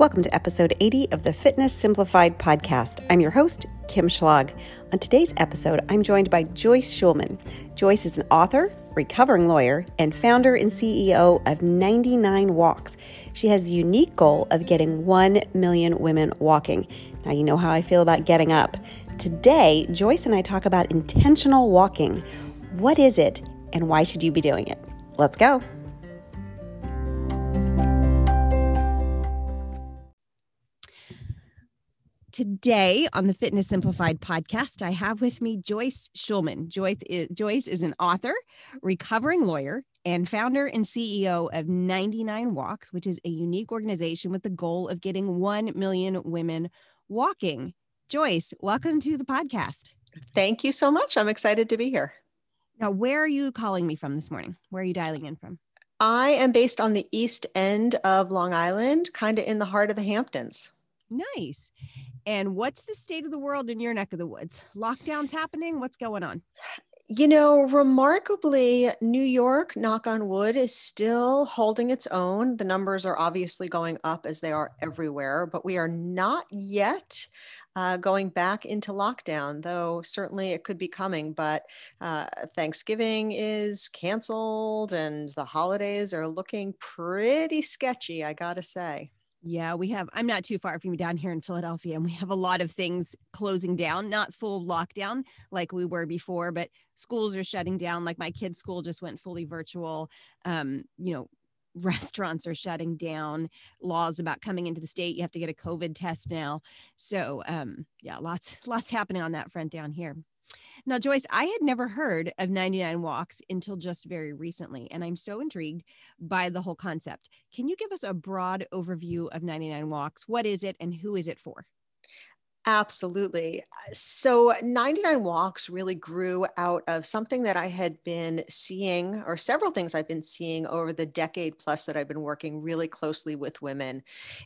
Welcome to episode 80 of the Fitness Simplified podcast. I'm your host, Kim Schlag. On today's episode, I'm joined by Joyce Schulman. Joyce is an author, recovering lawyer, and founder and CEO of 99 Walks. She has the unique goal of getting 1 million women walking. Now you know how I feel about getting up. Today, Joyce and I talk about intentional walking. What is it, and why should you be doing it? Let's go. Today on the Fitness Simplified podcast, I have with me Joyce Schulman. Joyce is an author, recovering lawyer, and founder and CEO of 99 Walks, which is a unique organization with the goal of getting 1 million women walking. Joyce, welcome to the podcast. Thank you so much. I'm excited to be here. Now, where are you calling me from this morning? Where are you dialing in from? I am based on the east end of Long Island, kind of in the heart of the Hamptons. Nice. And what's the state of the world in your neck of the woods? Lockdowns happening? What's going on? You know, remarkably, New York, knock on wood, is still holding its own. The numbers are obviously going up as they are everywhere, but we are not yet going back into lockdown, though certainly it could be coming. But Thanksgiving is canceled and the holidays are looking pretty sketchy, I gotta say. Yeah, I'm not too far from down here in Philadelphia, and we have a lot of things closing down, not full lockdown like we were before, but schools are shutting down. Like my kid's school just went fully virtual. Restaurants are shutting down, laws about coming into the state. You have to get a COVID test now. So lots happening on that front down here. Now, Joyce, I had never heard of 99 Walks until just very recently, and I'm so intrigued by the whole concept. Can you give us a broad overview of 99 Walks? What is it and who is it for? Absolutely. So 99 Walks really grew out of something that I had been seeing, or several things I've been seeing over the decade plus that I've been working really closely with women.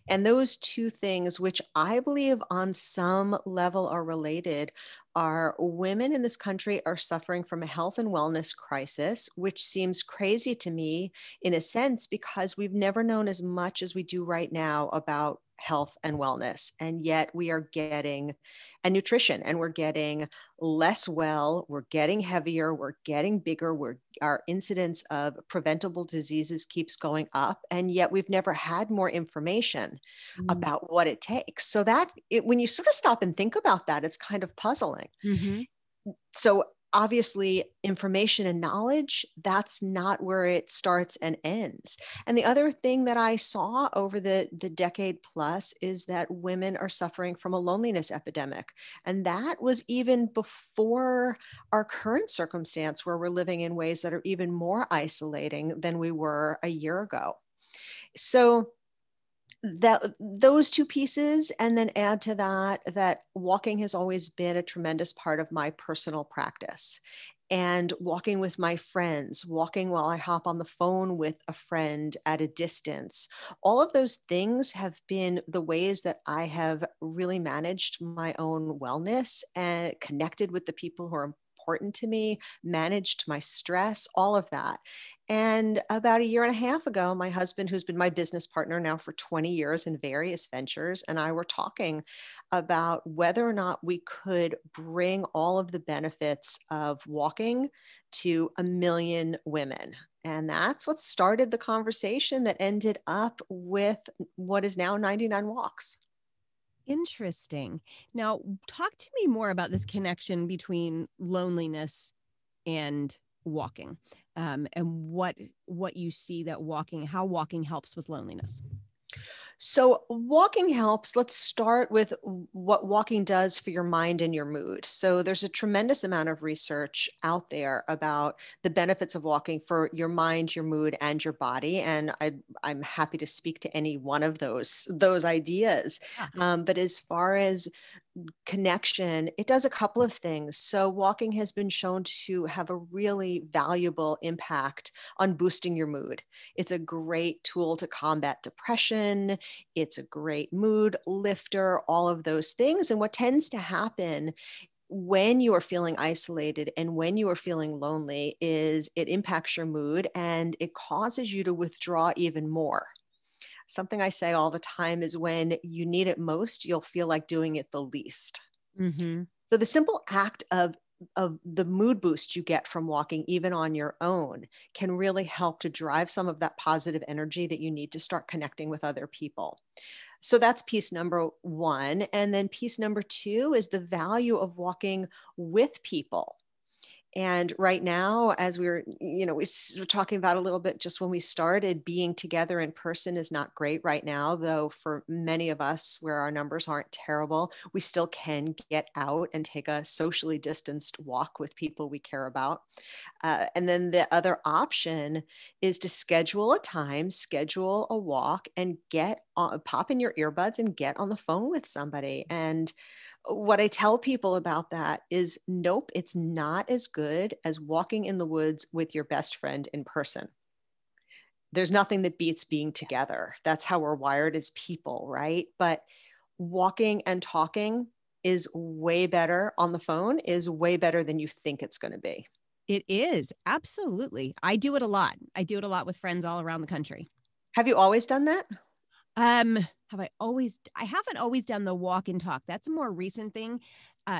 And those two things, which I believe on some level are related, are women in this country are suffering from a health and wellness crisis, which seems crazy to me in a sense, because we've never known as much as we do right now about health and wellness. And yet we are getting, and nutrition, and we're getting less well, we're getting heavier, we're getting bigger, our incidence of preventable diseases keeps going up. And yet we've never had more information about what it takes. So when you sort of stop and think about that, it's kind of puzzling. Mm-hmm. So obviously information and knowledge, that's not where it starts and ends. And the other thing that I saw over the decade plus is that women are suffering from a loneliness epidemic. And that was even before our current circumstance, where we're living in ways that are even more isolating than we were a year ago. So those two pieces, and then add to that walking has always been a tremendous part of my personal practice, and walking with my friends, walking while I hop on the phone with a friend at a distance. All of those things have been the ways that I have really managed my own wellness and connected with the people who are important to me, managed my stress, all of that. And about a year and a half ago, my husband, who's been my business partner now for 20 years in various ventures, and I were talking about whether or not we could bring all of the benefits of walking to 1 million women. And that's what started the conversation that ended up with what is now 99 Walks. Interesting. Now, talk to me more about this connection between loneliness and walking, and what you see that how walking helps with loneliness. So walking helps. Let's start with what walking does for your mind and your mood. So there's a tremendous amount of research out there about the benefits of walking for your mind, your mood, and your body. And I'm happy to speak to any one of those ideas. Yeah. But as far as connection, it does a couple of things. So walking has been shown to have a really valuable impact on boosting your mood. It's a great tool to combat depression. It's a great mood lifter, all of those things. And what tends to happen when you are feeling isolated and when you are feeling lonely is it impacts your mood and it causes you to withdraw even more. Something I say all the time is when you need it most, you'll feel like doing it the least. Mm-hmm. So the simple act of the mood boost you get from walking, even on your own, can really help to drive some of that positive energy that you need to start connecting with other people. So that's piece number one. And then piece number two is the value of walking with people. And right now, as we were talking about a little bit just when we started, being together in person is not great right now, though for many of us where our numbers aren't terrible, we still can get out and take a socially distanced walk with people we care about. And then the other option is to schedule a time, schedule a walk, and pop in your earbuds and get on the phone with somebody. And what I tell people about that is, nope, it's not as good as walking in the woods with your best friend in person. There's nothing that beats being together. That's how we're wired as people, right? But walking and talking is way better on the phone, is way better than you think it's going to be. It is. Absolutely. I do it a lot. I do it a lot with friends all around the country. Have you always done that? I haven't always done the walk and talk. That's a more recent thing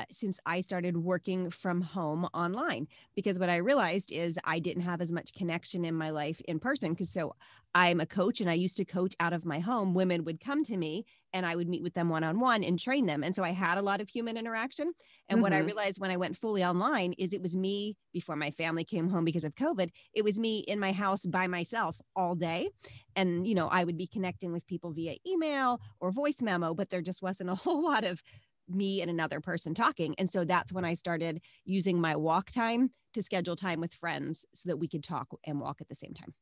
since I started working from home online, because what I realized is I didn't have as much connection in my life in person. Because so I'm a coach and I used to coach out of my home. Women would come to me and I would meet with them one-on-one and train them. And so I had a lot of human interaction. And what I realized when I went fully online is it was me before my family came home because of COVID. It was me in my house by myself all day. And, I would be connecting with people via email or voice memo, but there just wasn't a whole lot of me and another person talking. And so that's when I started using my walk time to schedule time with friends so that we could talk and walk at the same time.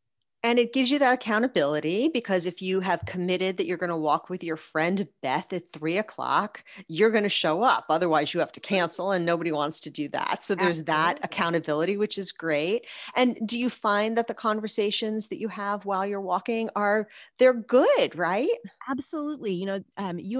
And it gives you that accountability, because if you have committed that you're going to walk with your friend Beth at 3:00, you're going to show up. Otherwise you have to cancel and nobody wants to do that. So there's that accountability, which is great. And do you find that the conversations that you have while you're walking they're good, right? Absolutely. You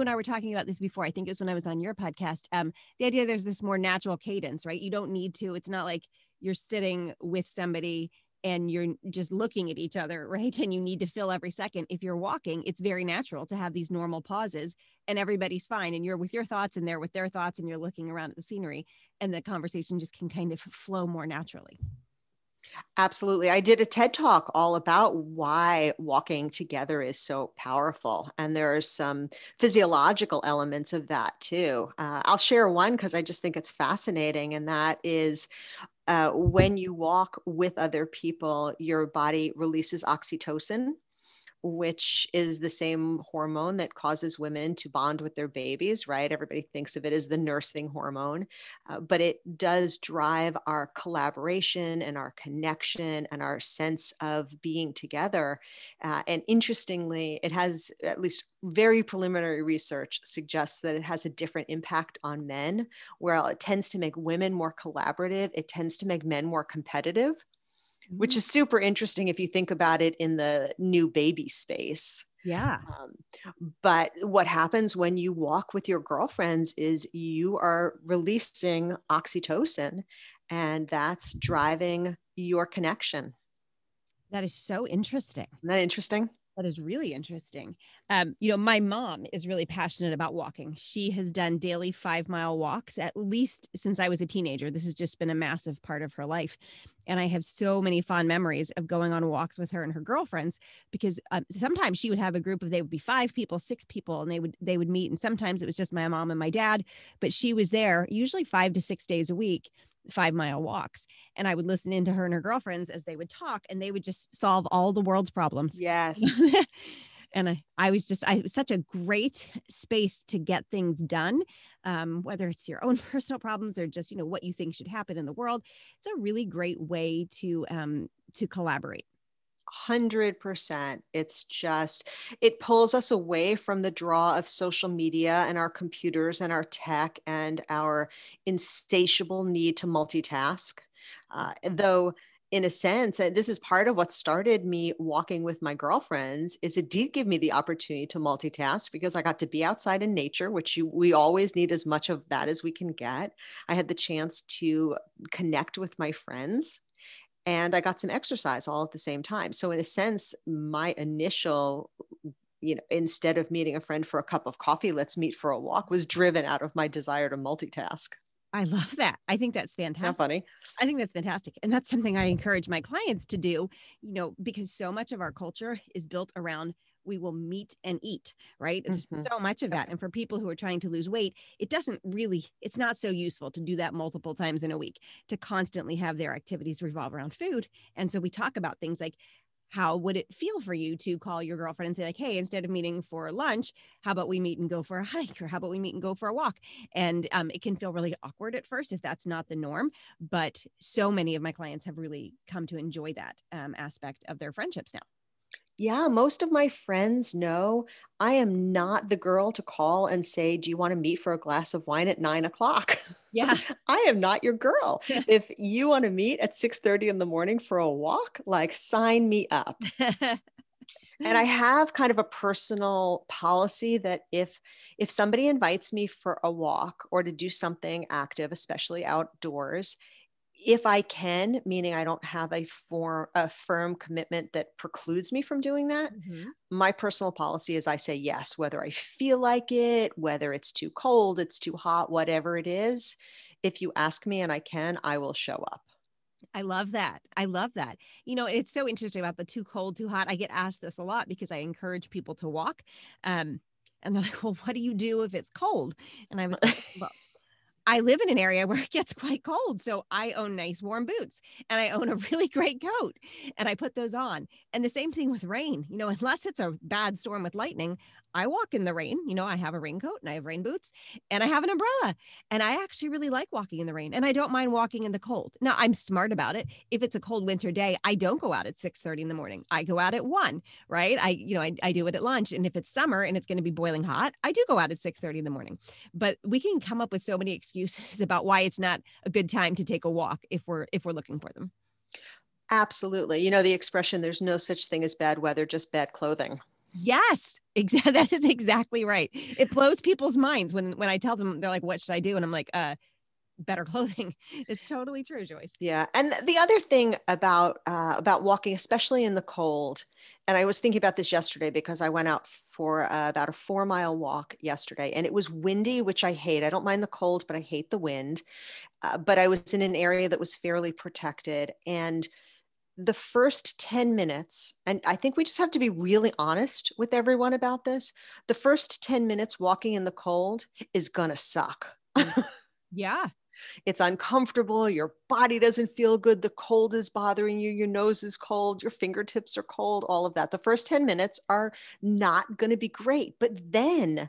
and I were talking about this before. I think it was when I was on your podcast. The idea there's this more natural cadence, right? You don't need to, it's not like you're sitting with somebody and you're just looking at each other, right? And you need to fill every second. If you're walking, it's very natural to have these normal pauses and everybody's fine. And you're with your thoughts and they're with their thoughts and you're looking around at the scenery and the conversation just can kind of flow more naturally. Absolutely. I did a TED Talk all about why walking together is so powerful. And there are some physiological elements of that too. I'll share one because I just think it's fascinating. And that is, when you walk with other people, your body releases oxytocin, which is the same hormone that causes women to bond with their babies, right? Everybody thinks of it as the nursing hormone, but it does drive our collaboration and our connection and our sense of being together. And interestingly, it has, at least very preliminary research suggests, that it has a different impact on men, where it tends to make women more collaborative. It tends to make men more competitive, which is super interesting if you think about it in the new baby space. Yeah. But what happens when you walk with your girlfriends is you are releasing oxytocin, and that's driving your connection. That is so interesting. Isn't that interesting? That is really interesting. My mom is really passionate about walking. She has done daily 5-mile walks, at least since I was a teenager. This has just been a massive part of her life. And I have so many fond memories of going on walks with her and her girlfriends, because sometimes she would have a group of, they would be 5 people, 6 people, and they would meet. And sometimes it was just my mom and my dad, but she was there usually 5 to 6 days a week, 5-mile walks. And I would listen in to her and her girlfriends as they would talk, and they would just solve all the world's problems. Yes. And I was such a great space to get things done, whether it's your own personal problems or just, what you think should happen in the world. It's a really great way to collaborate. 100%. It pulls us away from the draw of social media and our computers and our tech and our insatiable need to multitask. Though in a sense, and this is part of what started me walking with my girlfriends, is it did give me the opportunity to multitask, because I got to be outside in nature, which we always need as much of that as we can get. I had the chance to connect with my friends, and I got some exercise all at the same time. So in a sense, my initial you know, instead of meeting a friend for a cup of coffee, let's meet for a walk, was driven out of my desire to multitask. I love that. I think that's fantastic. Not funny. I think that's fantastic. And that's something I encourage my clients to do, you know, because so much of our culture is built around we will meet and eat, right? There's so much of that. And for people who are trying to lose weight, it doesn't really, it's not so useful to do that multiple times in a week, to constantly have their activities revolve around food. And so we talk about things like, how would it feel for you to call your girlfriend and say like, hey, instead of meeting for lunch, how about we meet and go for a hike? Or how about we meet and go for a walk? And it can feel really awkward at first if that's not the norm. But so many of my clients have really come to enjoy that aspect of their friendships now. Yeah, most of my friends know I am not the girl to call and say, do you want to meet for a glass of wine at 9 o'clock? Yeah. I am not your girl. If you want to meet at 6:30 in the morning for a walk, like sign me up. And I have kind of a personal policy that if somebody invites me for a walk or to do something active, especially outdoors, if I can, meaning I don't have a firm commitment that precludes me from doing that, my personal policy is I say yes, whether I feel like it, whether it's too cold, it's too hot, whatever it is. If you ask me and I can, I will show up. I love that. I love that. You know, it's so interesting about the too cold, too hot. I get asked this a lot because I encourage people to walk. And they're like, well, what do you do if it's cold? And I was like, well, I live in an area where it gets quite cold. So I own nice warm boots and I own a really great coat and I put those on. And the same thing with rain, you know, unless it's a bad storm with lightning, I walk in the rain. You know, I have a raincoat and I have rain boots and I have an umbrella, and I actually really like walking in the rain, and I don't mind walking in the cold. Now, I'm smart about it. If it's a cold winter day, I don't go out at 6:30 in the morning. I go out at 1, right? I do it at lunch. And if it's summer and it's going to be boiling hot, I do go out at 6:30 in the morning. But we can come up with so many excuses about why it's not a good time to take a walk if we're looking for them. Absolutely. You know, the expression, there's no such thing as bad weather, just bad clothing. Yes, exactly. That is exactly right. It blows people's minds when I tell them, they're like, what should I do? And I'm like, better clothing. It's totally true, Joyce. Yeah. And the other thing about walking, especially in the cold, and I was thinking about this yesterday because I went out for about a 4-mile walk yesterday, and it was windy, which I hate. I don't mind the cold, but I hate the wind. But I was in an area that was fairly protected, and the first 10 minutes, and I think we just have to be really honest with everyone about this, the first 10 minutes walking in the cold is gonna suck. Yeah. It's uncomfortable. Your body doesn't feel good. The cold is bothering you. Your nose is cold. Your fingertips are cold, all of that. The first 10 minutes are not going to be great. But then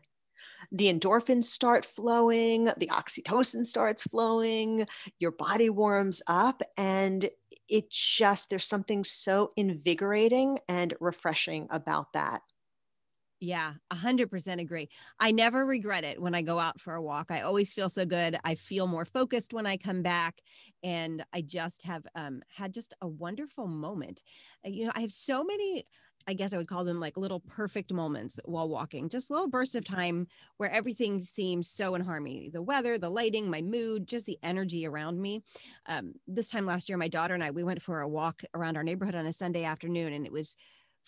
the endorphins start flowing. The oxytocin starts flowing. Your body warms up. And it just, there's something so invigorating and refreshing about that. Yeah, 100% agree. I never regret it when I go out for a walk. I always feel so good. I feel more focused when I come back, and I just have had just a wonderful moment. You know, I have so many, I guess I would call them like little perfect moments while walking, just little bursts of time where everything seems so in harmony, the weather, the lighting, my mood, just the energy around me. This time last year, my daughter and I, we went for a walk around our neighborhood on a Sunday afternoon, and it was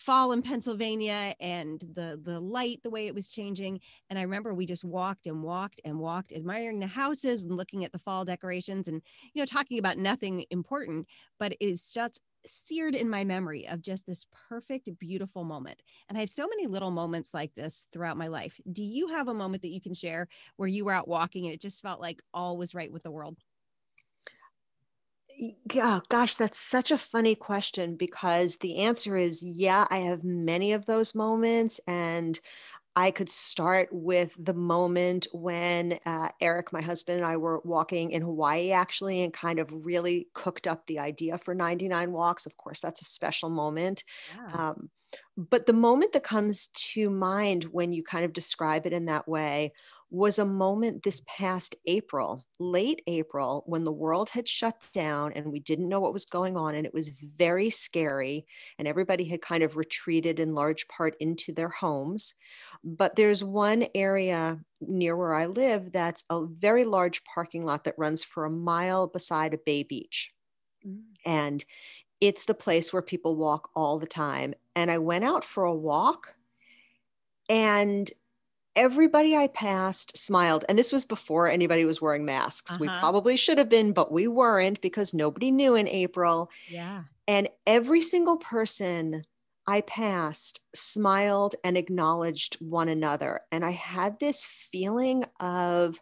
fall in Pennsylvania, and the light, the way it was changing. And I remember we just walked and walked and walked, admiring the houses and looking at the fall decorations and, you know, talking about nothing important, but it is just seared in my memory of just this perfect, beautiful moment. And I have so many little moments like this throughout my life. Do you have a moment that you can share where you were out walking and it just felt like all was right with the world? Oh, gosh, that's such a funny question, because the answer is, yeah, I have many of those moments. And I could start with the moment when Eric, my husband, and I were walking in Hawaii, actually, and kind of really cooked up the idea for 99 Walks. Of course, that's a special moment. Wow. But the moment that comes to mind when you kind of describe it in that way was a moment this past April, late April, when the world had shut down and we didn't know what was going on. And it was very scary. And everybody had kind of retreated in large part into their homes. But there's one area near where I live that's a very large parking lot that runs for a mile beside a bay beach. And it's the place where people walk all the time. And I went out for a walk, And everybody I passed smiled. And this was before anybody was wearing masks. We probably should have been, but we weren't because nobody knew in April. Yeah. And every single person I passed smiled and acknowledged one another. And I had this feeling of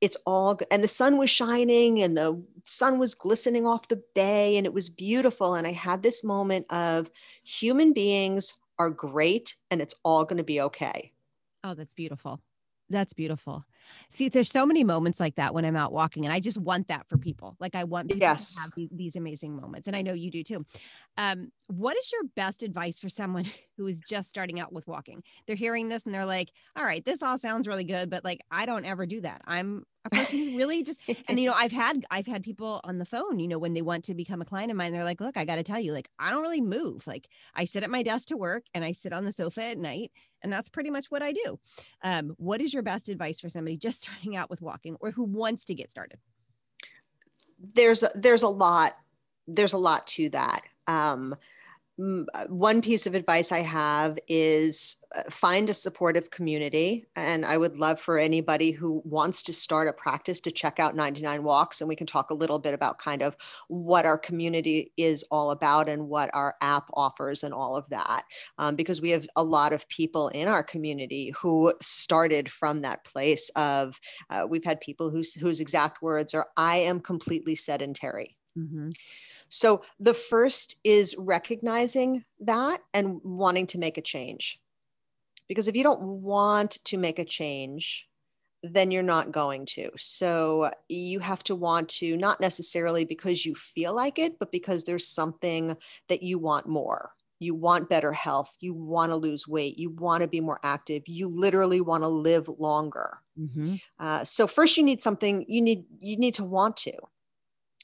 it's all good. And the sun was shining and the sun was glistening off the bay and it was beautiful. And I had this moment of human beings are great and it's all going to be okay. Oh, that's beautiful. That's beautiful. See, there's so many moments like that when I'm out walking, and I just want that for people. Like I want people to have these amazing moments. And I know you do too. What is your best advice for someone who is just starting out with walking? They're hearing this and they're like, all right, this all sounds really good, but like, I don't ever do that. I'm a person who really just, and you know, I've had people on the phone, you know, when they want to become a client of mine, they're like, look, I got to tell you, like, I don't really move. Like I sit at my desk to work and I sit on the sofa at night and that's pretty much what I do. What is your best advice for somebody just starting out with walking or who wants to get started? There's a lot to that. One piece of advice I have is find a supportive community. And I would love for anybody who wants to start a practice to check out 99 Walks. And we can talk a little bit about kind of what our community is all about and what our app offers and all of that. Because we have a lot of people in our community who started from that place of, we've had people whose exact words are, I am completely sedentary. Mm-hmm. So the first is recognizing that and wanting to make a change. Because if you don't want to make a change, then you're not going to. So you have to want to, not necessarily because you feel like it, but because there's something that you want more. You want better health. You want to lose weight. You want to be more active. You literally want to live longer. Mm-hmm. So first you need something, you need to want to.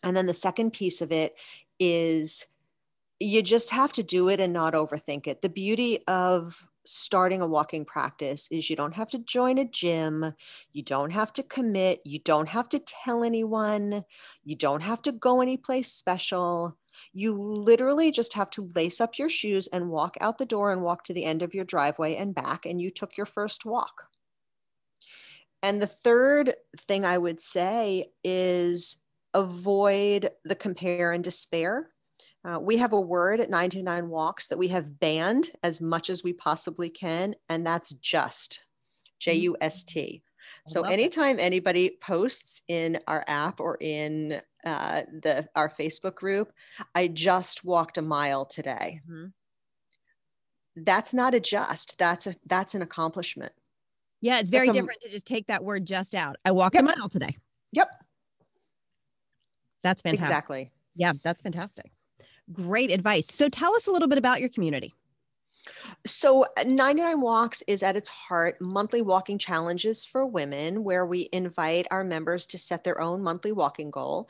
And then the second piece of it is you just have to do it and not overthink it. The beauty of starting a walking practice is you don't have to join a gym. You don't have to commit. You don't have to tell anyone. You don't have to go anyplace special. You literally just have to lace up your shoes and walk out the door and walk to the end of your driveway and back. And you took your first walk. And the third thing I would say is avoid the compare and despair. We have a word at 99 Walks that we have banned as much as we possibly can, and that's just, J-U-S-T. So anytime anybody posts in our app or in our Facebook group, I just walked a mile today. Mm-hmm. That's not a just, that's an accomplishment. Yeah, it's very different to just take that word just out. I walked a mile today. Yep. That's fantastic. Exactly. Yeah, that's fantastic. Great advice. So tell us a little bit about your community. So 99 Walks is at its heart monthly walking challenges for women where we invite our members to set their own monthly walking goal.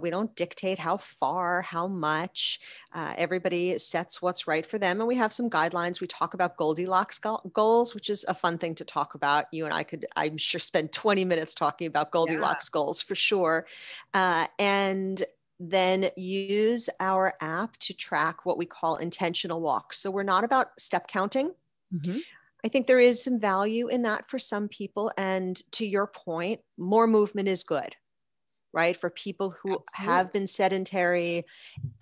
We don't dictate how far, how much. Everybody sets what's right for them. And we have some guidelines. We talk about Goldilocks goals, which is a fun thing to talk about. You and I could, I'm sure, spend 20 minutes talking about Goldilocks goals for sure. And then use our app to track what we call intentional walks. So we're not about step counting. Mm-hmm. I think there is some value in that for some people. And to your point, more movement is good, right? For people who have been sedentary,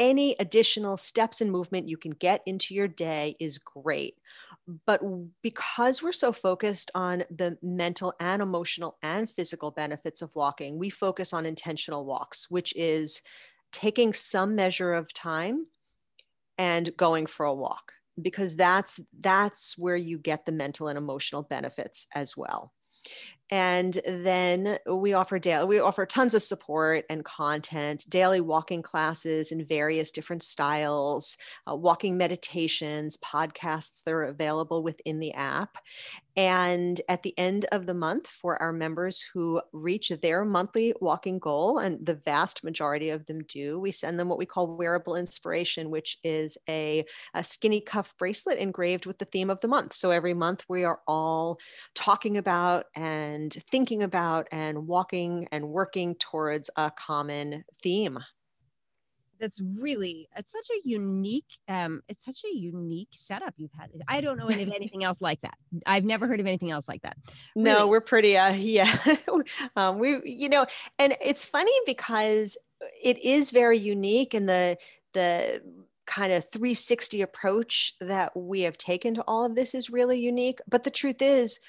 any additional steps and movement you can get into your day is great. But because we're so focused on the mental and emotional and physical benefits of walking, we focus on intentional walks, which is taking some measure of time and going for a walk, because that's where you get the mental and emotional benefits as well. And then we offer tons of support and content, daily walking classes in various different styles, walking meditations, podcasts that are available within the app. And at the end of the month, for our members who reach their monthly walking goal, and the vast majority of them do, we send them what we call wearable inspiration, which is a skinny cuff bracelet engraved with the theme of the month. So every month we are all talking about and thinking about and walking and working towards a common theme. That's really, it's such a unique setup you've had. I don't know anything else like that. I've never heard of anything else like that. Really. No, we're pretty, we, you know, and it's funny because it is very unique in the kind of 360 approach that we have taken to all of this is really unique. But the truth is,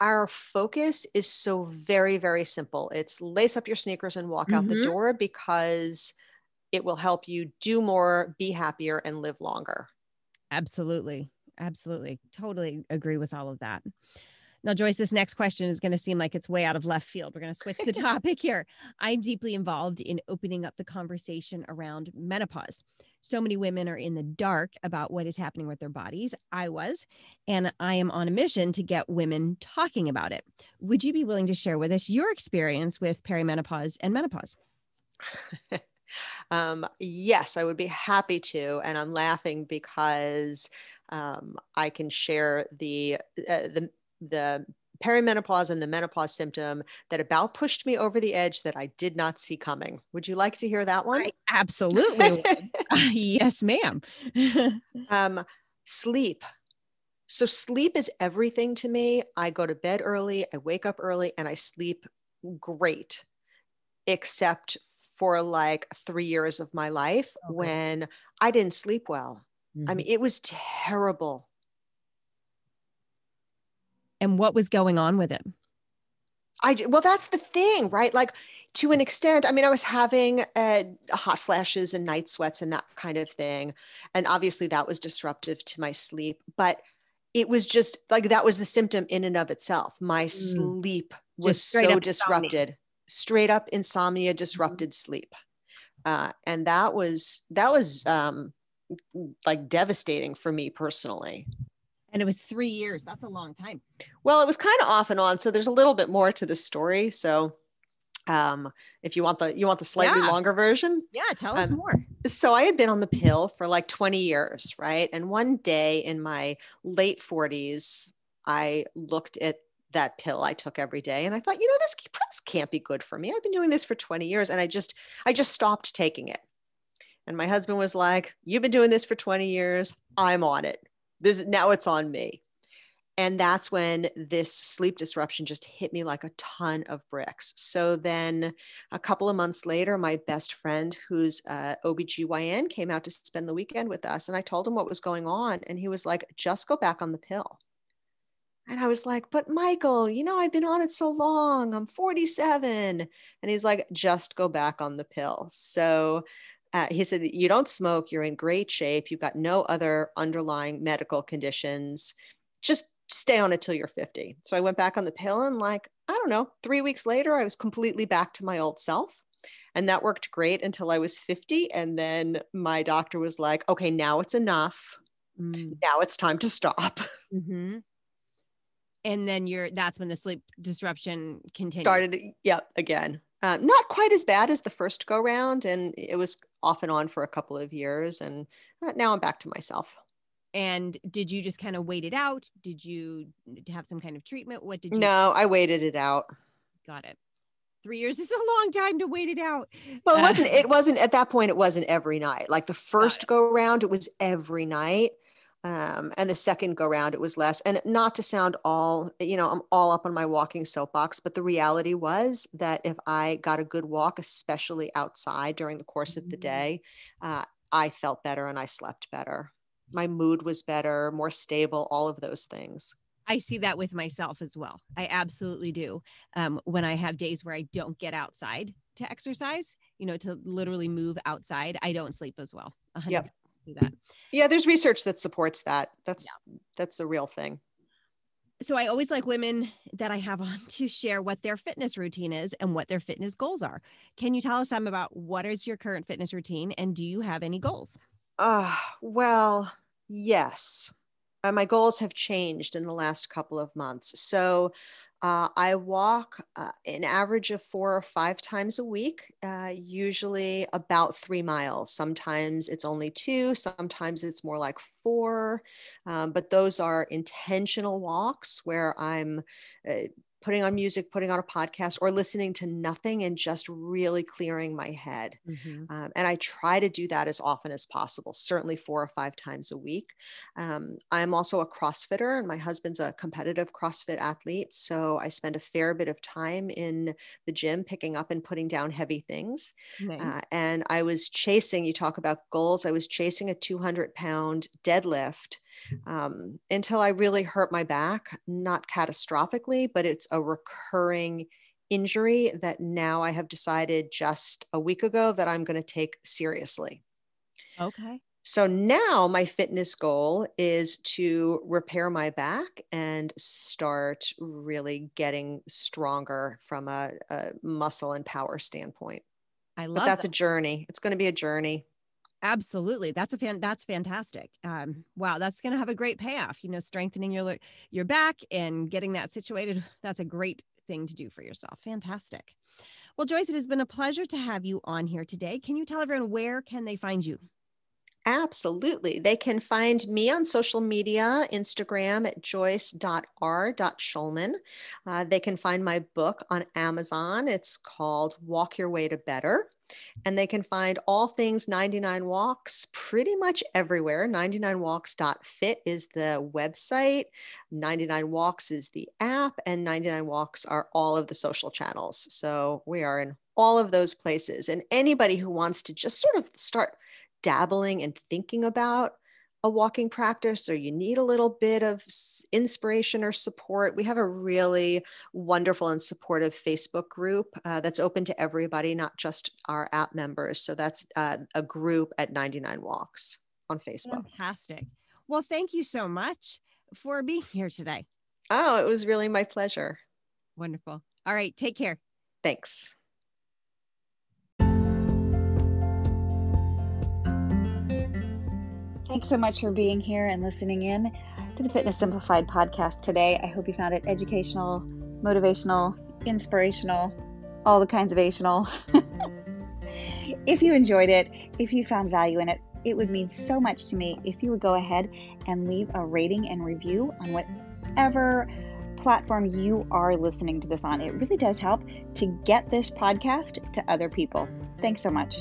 our focus is so very, very simple. It's lace up your sneakers and walk out the door, because it will help you do more, be happier, and live longer. Absolutely. Absolutely. Totally agree with all of that. Now, Joyce, this next question is going to seem like it's way out of left field. We're going to switch the topic here. I'm deeply involved in opening up the conversation around menopause. So many women are in the dark about what is happening with their bodies. I was, and I am on a mission to get women talking about it. Would you be willing to share with us your experience with perimenopause and menopause? Yes, I would be happy to. And I'm laughing because I can share the perimenopause and the menopause symptom that about pushed me over the edge that I did not see coming. Would you like to hear that one? I absolutely would. Yes, ma'am. Sleep. So sleep is everything to me. I go to bed early, I wake up early, and I sleep great, except for like 3 years of my life when I didn't sleep well. I mean, it was terrible. And what was going on with it? Well, that's the thing, right? Like, to an extent, I mean, I was having hot flashes and night sweats and that kind of thing. And obviously that was disruptive to my sleep, but it was just like, that was the symptom in and of itself. My sleep was so disrupted, straight up insomnia, disrupted sleep. And that was like devastating for me personally. And it was 3 years. That's a long time. Well, it was kind of off and on. So there's a little bit more to the story. So if you want the slightly longer version. Yeah, tell us more. So I had been on the pill for like 20 years, right? And one day in my late 40s, I looked at that pill I took every day. And I thought, you know, this can't be good for me. I've been doing this for 20 years. And I just stopped taking it. And my husband was like, you've been doing this for 20 years. I'm on it. Now it's on me. And that's when this sleep disruption just hit me like a ton of bricks. So then a couple of months later, my best friend, who's OBGYN, came out to spend the weekend with us. And I told him what was going on. And he was like, just go back on the pill. And I was like, but Michael, you know, I've been on it so long. I'm 47. And he's like, just go back on the pill. So he said, you don't smoke, you're in great shape, you've got no other underlying medical conditions, just stay on it till you're 50. So I went back on the pill and like, I don't know, 3 weeks later, I was completely back to my old self. And that worked great until I was 50. And then my doctor was like, okay, now it's enough. Now it's time to stop. And then that's when the sleep disruption continued. Started, again. Not quite as bad as the first go round. And it was off and on for a couple of years. And now I'm back to myself. And did you just kind of wait it out? Did you have some kind of treatment? What did you? No, I waited it out. Got it. 3 years is a long time to wait it out. Well, it wasn't at that point, it wasn't every night. Like the first go round, it was every night. And the second go round, it was less. And not to sound I'm all up on my walking soapbox, but the reality was that if I got a good walk, especially outside during the course of the day, I felt better and I slept better. My mood was better, more stable, all of those things. I see that with myself as well. I absolutely do. When I have days where I don't get outside to exercise, you know, to literally move outside, I don't sleep as well. 100%. Yep. See that. Yeah, there's research that supports that. That's a real thing. So I always like women that I have on to share what their fitness routine is and what their fitness goals are. Can you tell us some about what is your current fitness routine and do you have any goals? Well, yes. My goals have changed in the last couple of months. So I walk an average of 4 or 5 times a week, usually about 3 miles. Sometimes it's only 2, sometimes it's more like 4, but those are intentional walks where I'm putting on music, putting on a podcast, or listening to nothing and just really clearing my head. Mm-hmm. And I try to do that as often as possible, certainly 4 or 5 times a week. I'm also a CrossFitter, and my husband's a competitive CrossFit athlete. So I spend a fair bit of time in the gym, picking up and putting down heavy things. Nice. And I was chasing, you talk about goals, I was chasing a 200-pound deadlift until I really hurt my back, not catastrophically, but it's a recurring injury that now I have decided just a week ago that I'm going to take seriously. Okay. So now my fitness goal is to repair my back and start really getting stronger from a muscle and power standpoint. I love that. But that's a journey. It's going to be a journey. Absolutely. That's fantastic. Wow. That's going to have a great payoff, you know, strengthening your back and getting that situated. That's a great thing to do for yourself. Fantastic. Well, Joyce, it has been a pleasure to have you on here today. Can you tell everyone where can they find you? Absolutely. They can find me on social media, Instagram at joyce.r.schulman. They can find my book on Amazon. It's called Walk Your Way to Better. And they can find all things 99 Walks pretty much everywhere. 99walks.fit is the website. 99 Walks is the app, and 99 Walks are all of the social channels. So we are in all of those places. And anybody who wants to just sort of start dabbling and thinking about a walking practice, or you need a little bit of inspiration or support, we have a really wonderful and supportive Facebook group that's open to everybody, not just our app members. So that's a group at 99 Walks on Facebook. Fantastic. Well, thank you so much for being here today. Oh, it was really my pleasure. Wonderful. All right. Take care. Thanks. Thanks so much for being here and listening in to the Fitness Simplified podcast today. I hope you found it educational, motivational, inspirational, all the kinds of ational. If you enjoyed it, if you found value in it, it would mean so much to me if you would go ahead and leave a rating and review on whatever platform you are listening to this on. It really does help to get this podcast to other people. Thanks so much.